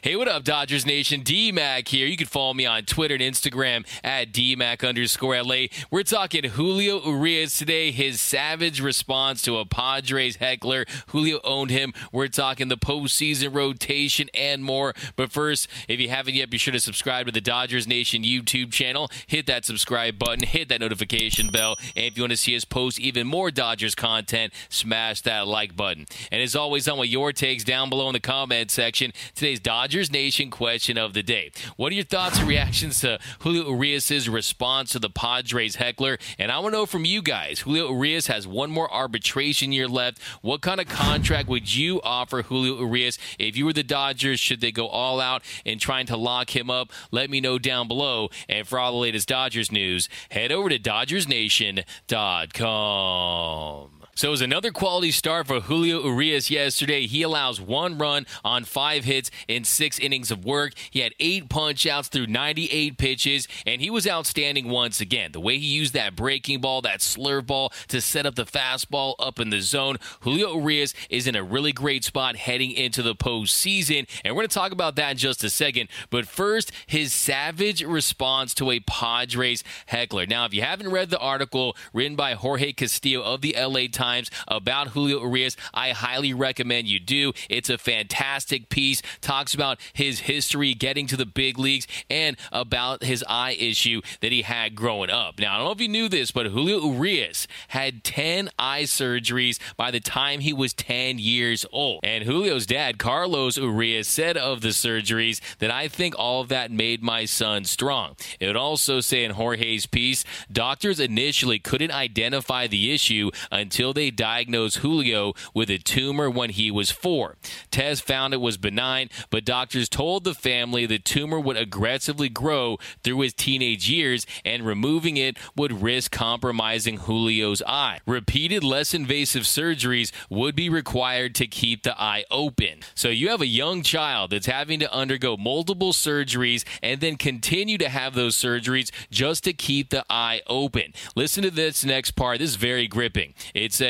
Hey, what up, Dodgers Nation? D-Mac here. You can follow me on Twitter and Instagram at D-Mac_LA. We're talking Julio Urias today, his savage response to a Padres heckler. Julio owned him. We're talking the postseason rotation and more. But first, if you haven't yet, be sure to subscribe to the Dodgers Nation YouTube channel. Hit that subscribe button. Hit that notification bell. And if you want to see us post even more Dodgers content, smash that like button. And as always, I want your takes down below in the comment section. Today's Dodgers Nation question of the day. What are your thoughts and reactions to Julio Urias' response to the Padres heckler? And I want to know from you guys. Julio Urias has one more arbitration year left. What kind of contract would you offer Julio Urias if you were the Dodgers? Should they go all out and trying to lock him up? Let me know down below. And for all the latest Dodgers news, head over to DodgersNation.com. So it was another quality start for Julio Urias yesterday. He allows one run on 5 hits in 6 innings of work. He had 8 punch-outs through 98 pitches, and he was outstanding once again. The way he used that breaking ball, that slurve ball, to set up the fastball up in the zone. Julio Urias is in a really great spot heading into the postseason, and we're going to talk about that in just a second. But first, his savage response to a Padres heckler. Now, if you haven't read the article written by Jorge Castillo of the LA Times about Julio Urias, I highly recommend you do. It's a fantastic piece. Talks about his history getting to the big leagues and about his eye issue that he had growing up. Now, I don't know if you knew this, but Julio Urias had 10 eye surgeries by the time he was 10 years old. And Julio's dad, Carlos Urias, said of the surgeries that I think all of that made my son strong. It would also say in Jorge's piece, doctors initially couldn't identify the issue until they diagnosed Julio with a tumor when he was 4. Tests found it was benign, but doctors told the family the tumor would aggressively grow through his teenage years, and removing it would risk compromising Julio's eye. Repeated, less invasive surgeries would be required to keep the eye open. So you have a young child that's having to undergo multiple surgeries and then continue to have those surgeries just to keep the eye open. Listen to this next part. This is very gripping. It says,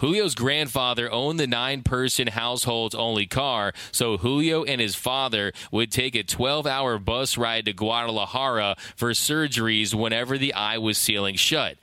Julio's grandfather owned the 9-person household's only car, so Julio and his father would take a 12-hour bus ride to Guadalajara for surgeries whenever the eye was sealing shut.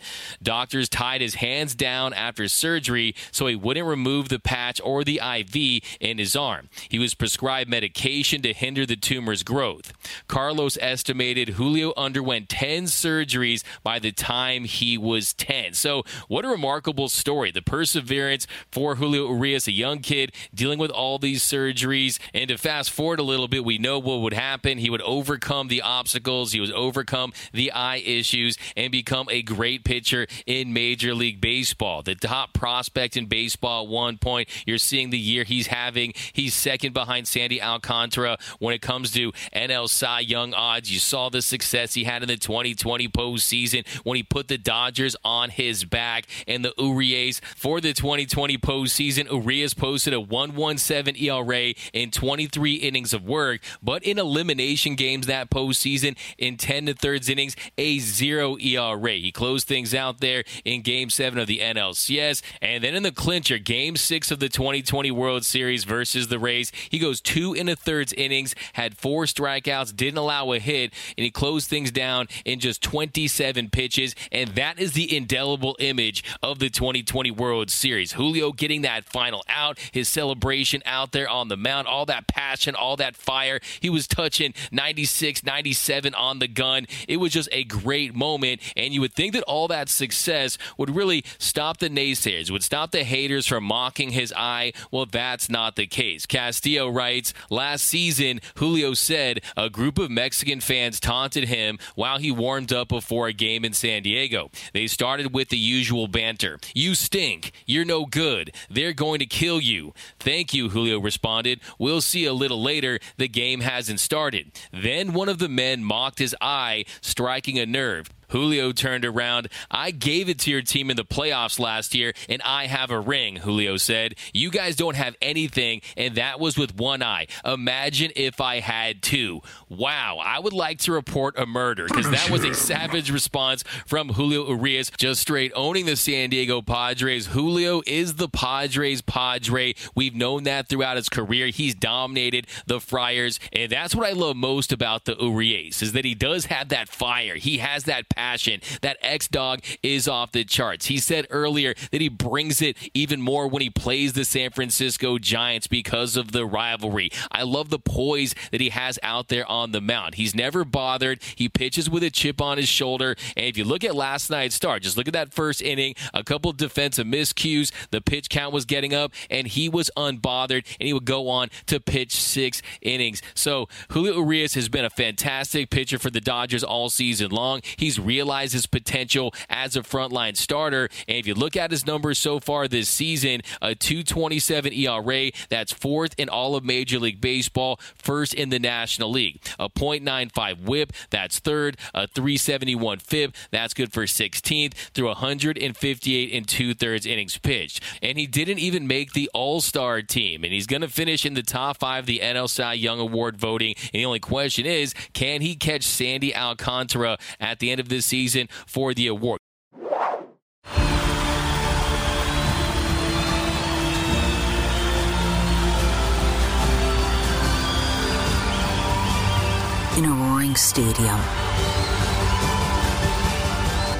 Doctors tied his hands down after surgery so he wouldn't remove the patch or the IV in his arm. He was prescribed medication to hinder the tumor's growth. Carlos estimated Julio underwent 10 surgeries by the time he was 10. So what a remarkable story. The perseverance for Julio Urias, a young kid dealing with all these surgeries. And to fast forward a little bit, we know what would happen. He would overcome the obstacles. He would overcome the eye issues and become a great pitcher in Major League Baseball. The top prospect in baseball at one point. You're seeing the year he's having. He's second behind Sandy Alcantara when it comes to NL CY Young odds. You saw the success he had in the 2020 postseason when he put the Dodgers on his back, and the Urias for the 2020 postseason. Urias posted a 1.17 ERA in 23 innings of work, but in elimination games that postseason, in 10 1/3 innings, a 0 ERA. He closed things out there in Game 7 of the NLCS, and then in the clincher, Game 6 of the 2020 World Series versus the Rays, he goes 2 1/3 innings, had 4 strikeouts, didn't allow a hit, and he closed things down in just 27 pitches, and that is the indelible image of the 2020 2020 World Series. Julio getting that final out, his celebration out there on the mound, all that passion, all that fire. He was touching 96, 97 on the gun. It was just a great moment, and you would think that all that success would really stop the naysayers, would stop the haters from mocking his eye. Well, that's not the case. Castillo writes, last season, Julio said a group of Mexican fans taunted him while he warmed up before a game in San Diego. They started with the usual banter. You stink. You're no good. They're going to kill you. Thank you, Julio responded. We'll see a little later. The game hasn't started. Then one of the men mocked his eye, striking a nerve. Julio turned around. I gave it to your team in the playoffs last year, and I have a ring, Julio said. You guys don't have anything, and that was with one eye. Imagine if I had two. Wow, I would like to report a murder, because that was a savage response from Julio Urias, just straight owning the San Diego Padres. Julio is the Padres' Padre. We've known that throughout his career. He's dominated the Friars, and that's what I love most about the Urias, is that he does have that fire. He has that passion. That X-Dog is off the charts. He said earlier that he brings it even more when he plays the San Francisco Giants because of the rivalry. I love the poise that he has out there on the mound. He's never bothered. He pitches with a chip on his shoulder. And if you look at last night's start, just look at that first inning, a couple of defensive miscues. The pitch count was getting up, and he was unbothered, and he would go on to pitch 6 innings. So Julio Urias has been a fantastic pitcher for the Dodgers all season long. He's realize his potential as a frontline starter. And if you look at his numbers so far this season, a 2.27 ERA, that's 4th in all of Major League Baseball, 1st in the National League. A .95 whip, that's 3rd. A 3.71 FIP, that's good for 16th through 158 and 2/3 innings pitched. And he didn't even make the All-Star team. And he's going to finish in the top 5 of the NL Cy Young Award voting. And the only question is, can he catch Sandy Alcantara at the end of the this season for the award? In a roaring stadium,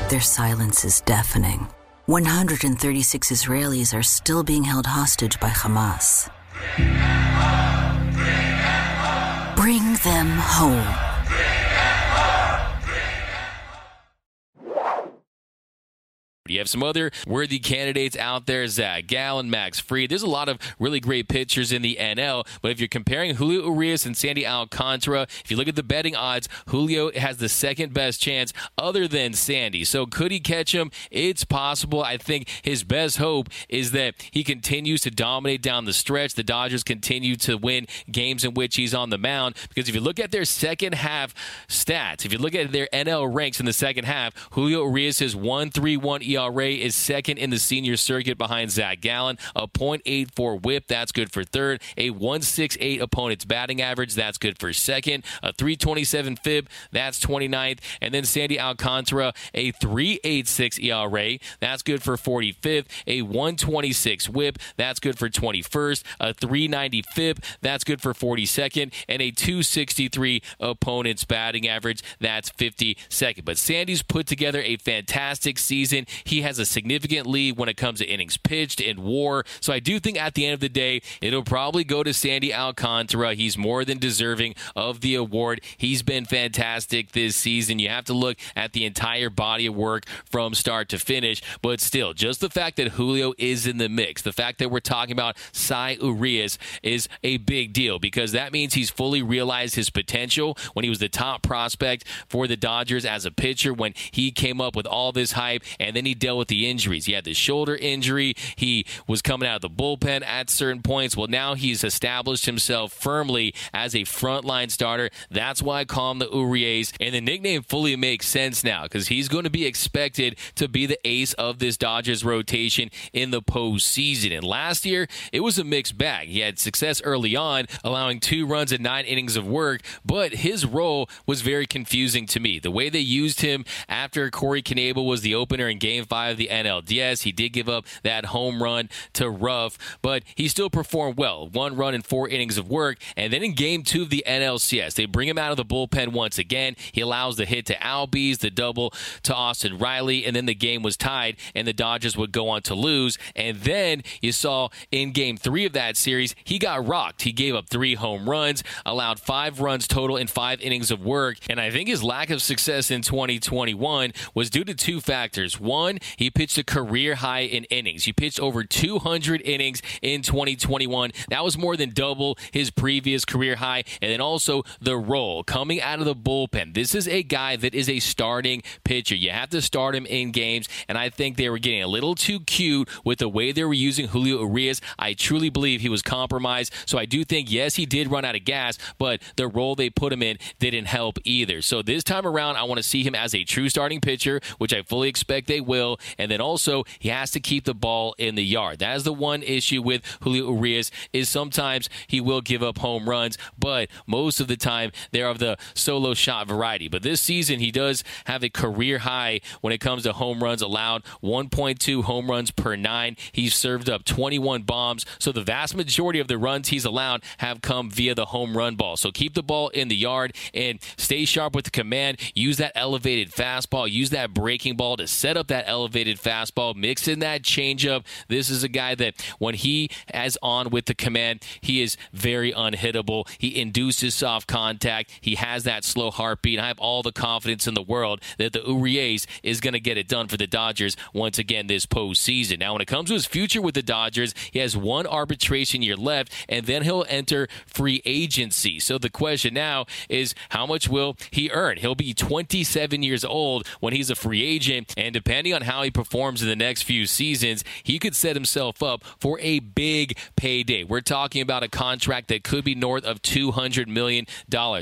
their silence is deafening. 136 Israelis are still being held hostage by Hamas. Bring them home! Bring them home! Bring them home. You have some other worthy candidates out there, Zach Gallen, Max Fried. There's a lot of really great pitchers in the NL, but if you're comparing Julio Urias and Sandy Alcantara, if you look at the betting odds, Julio has the second best chance other than Sandy. So could he catch him? It's possible. I think his best hope is that he continues to dominate down the stretch. The Dodgers continue to win games in which he's on the mound, because if you look at their second half stats, if you look at their NL ranks in the second half, Julio Urias is 1.31 ERA is second in the senior circuit behind Zach Gallen. A .84 whip, that's good for 3rd. A 168 opponent's batting average, that's good for 2nd. A 327 FIB, that's 29th. And then Sandy Alcantara, a 386 ERA, that's good for 45th. A 126 whip, that's good for 21st. A 390 FIB, that's good for 42nd. And a 263 opponent's batting average, that's 52nd. But Sandy's put together a fantastic season. He has a significant lead when it comes to innings pitched and WAR. So I do think at the end of the day, it'll probably go to Sandy Alcantara. He's more than deserving of the award. He's been fantastic this season. You have to look at the entire body of work from start to finish. But still, just the fact that Julio is in the mix, the fact that we're talking about Cy Urias is a big deal, because that means he's fully realized his potential when he was the top prospect for the Dodgers as a pitcher, when he came up with all this hype, and then he dealt with the injuries. He had the shoulder injury. He was coming out of the bullpen at certain points. Well, now he's established himself firmly as a frontline starter. That's why I call him the Urias. And the nickname fully makes sense now, because he's going to be expected to be the ace of this Dodgers rotation in the postseason. And last year, it was a mixed bag. He had success early on, allowing 2 runs and 9 innings of work, but his role was very confusing to me. The way they used him after Corey Knebel was the opener in Game Game 5 of the NLDS. He did give up that home run to Ruff, but he still performed well. One run in 4 innings of work. And then in Game 2 of the NLCS, they bring him out of the bullpen once again. He allows the hit to Albies, the double to Austin Riley, and then the game was tied, and the Dodgers would go on to lose. And then you saw in Game 3 of that series, he got rocked. He gave up 3 home runs, allowed 5 runs total in 5 innings of work. And I think his lack of success in 2021 was due to 2 factors. One, he pitched a career high in innings. He pitched over 200 innings in 2021. That was more than double his previous career high. And then also the role coming out of the bullpen. This is a guy that is a starting pitcher. You have to start him in games. And I think they were getting a little too cute with the way they were using Julio Urias. I truly believe he was compromised. So I do think, yes, he did run out of gas, but the role they put him in didn't help either. So this time around, I want to see him as a true starting pitcher, which I fully expect they will. And then also, he has to keep the ball in the yard. That is the one issue with Julio Urias, is sometimes he will give up home runs, but most of the time, they're of the solo shot variety. But this season, he does have a career high when it comes to home runs allowed, 1.2 home runs per 9. He's served up 21 bombs. So the vast majority of the runs he's allowed have come via the home run ball. So keep the ball in the yard and stay sharp with the command. Use that elevated fastball. Use that breaking ball to set up that elevated fastball. Mix in that changeup. This is a guy that when he is on with the command, he is very unhittable. He induces soft contact. He has that slow heartbeat. I have all the confidence in the world that the Urias is going to get it done for the Dodgers once again this postseason. Now, when it comes to his future with the Dodgers, he has 1 arbitration year left, and then he'll enter free agency. So the question now is, how much will he earn? He'll be 27 years old when he's a free agent, and depending on how he performs in the next few seasons, he could set himself up for a big payday. We're talking about a contract that could be north of $200 million.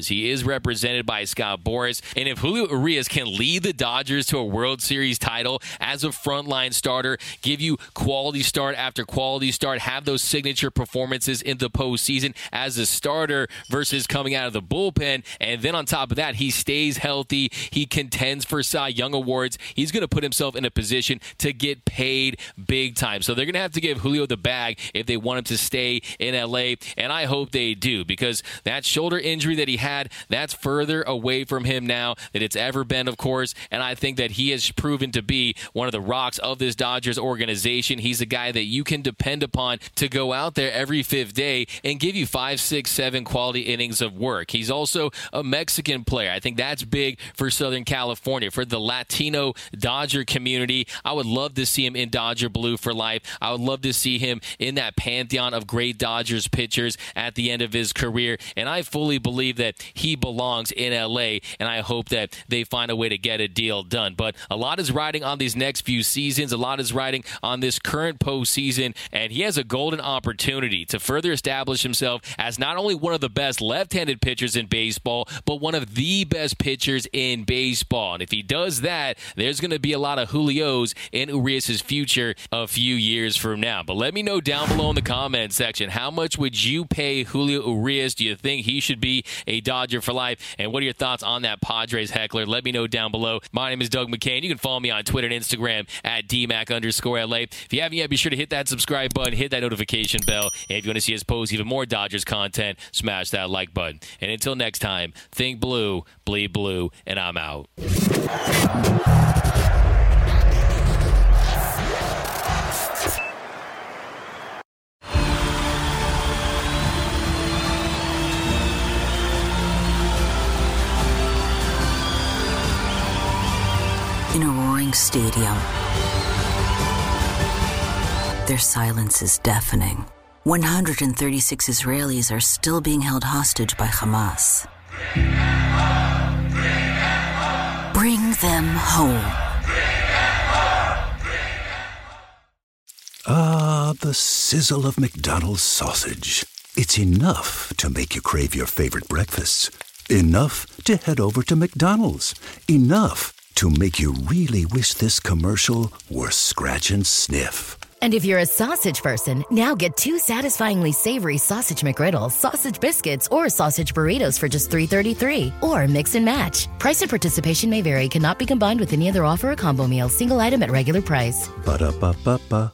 He is represented by Scott Boris, and if Julio Urias can lead the Dodgers to a World Series title as a frontline starter, give you quality start after quality start, have those signature performances in the postseason as a starter versus coming out of the bullpen, and then on top of that, he stays healthy, he contends for CY Young awards, he's going to put himself in a position to get paid big time. So they're going to have to give Julio the bag if they want him to stay in LA, and I hope they do, because that shoulder injury that he had, that's further away from him now than it's ever been, of course, and I think that he has proven to be one of the rocks of this Dodgers organization. He's a guy that you can depend upon to go out there every 5th day and give you 5, 6, 7 quality innings of work. He's also a Mexican player. I think that's big for Southern California, for the Latino Dodger community. I would love to see him in Dodger blue for life. I would love to see him in that pantheon of great Dodgers pitchers at the end of his career, and I fully believe that he belongs in LA, and I hope that they find a way to get a deal done. But a lot is riding on these next few seasons. A lot is riding on this current postseason, and he has a golden opportunity to further establish himself as not only one of the best left-handed pitchers in baseball, but one of the best pitchers in baseball. And if he does that, there's going to be a lot of Julios in Urias' future a few years from now. But let me know down below in the comment section, how much would you pay Julio Urias? Do you think he should be a Dodger for life? And what are your thoughts on that Padres heckler? Let me know down below. My name is Doug McCain. You can follow me on Twitter and Instagram at D-Mac_LA. If you haven't yet, be sure to hit that subscribe button, hit that notification bell. And if you want to see us post even more Dodgers content, smash that like button. And until next time, think blue, bleed blue, and I'm out. In a roaring stadium, their silence is deafening. 136 Israelis are still being held hostage by Hamas. Bring them home. Bring them home. Ah, the sizzle of McDonald's sausage. It's enough to make you crave your favorite breakfasts. Enough to head over to McDonald's. Enough to make you really wish this commercial were scratch and sniff. And if you're a sausage person, now get two satisfyingly savory sausage McGriddles, sausage biscuits, or sausage burritos for just $3.33. Or mix and match. Price and participation may vary. Cannot be combined with any other offer or combo meal. Single item at regular price. Ba-da-ba-ba-ba.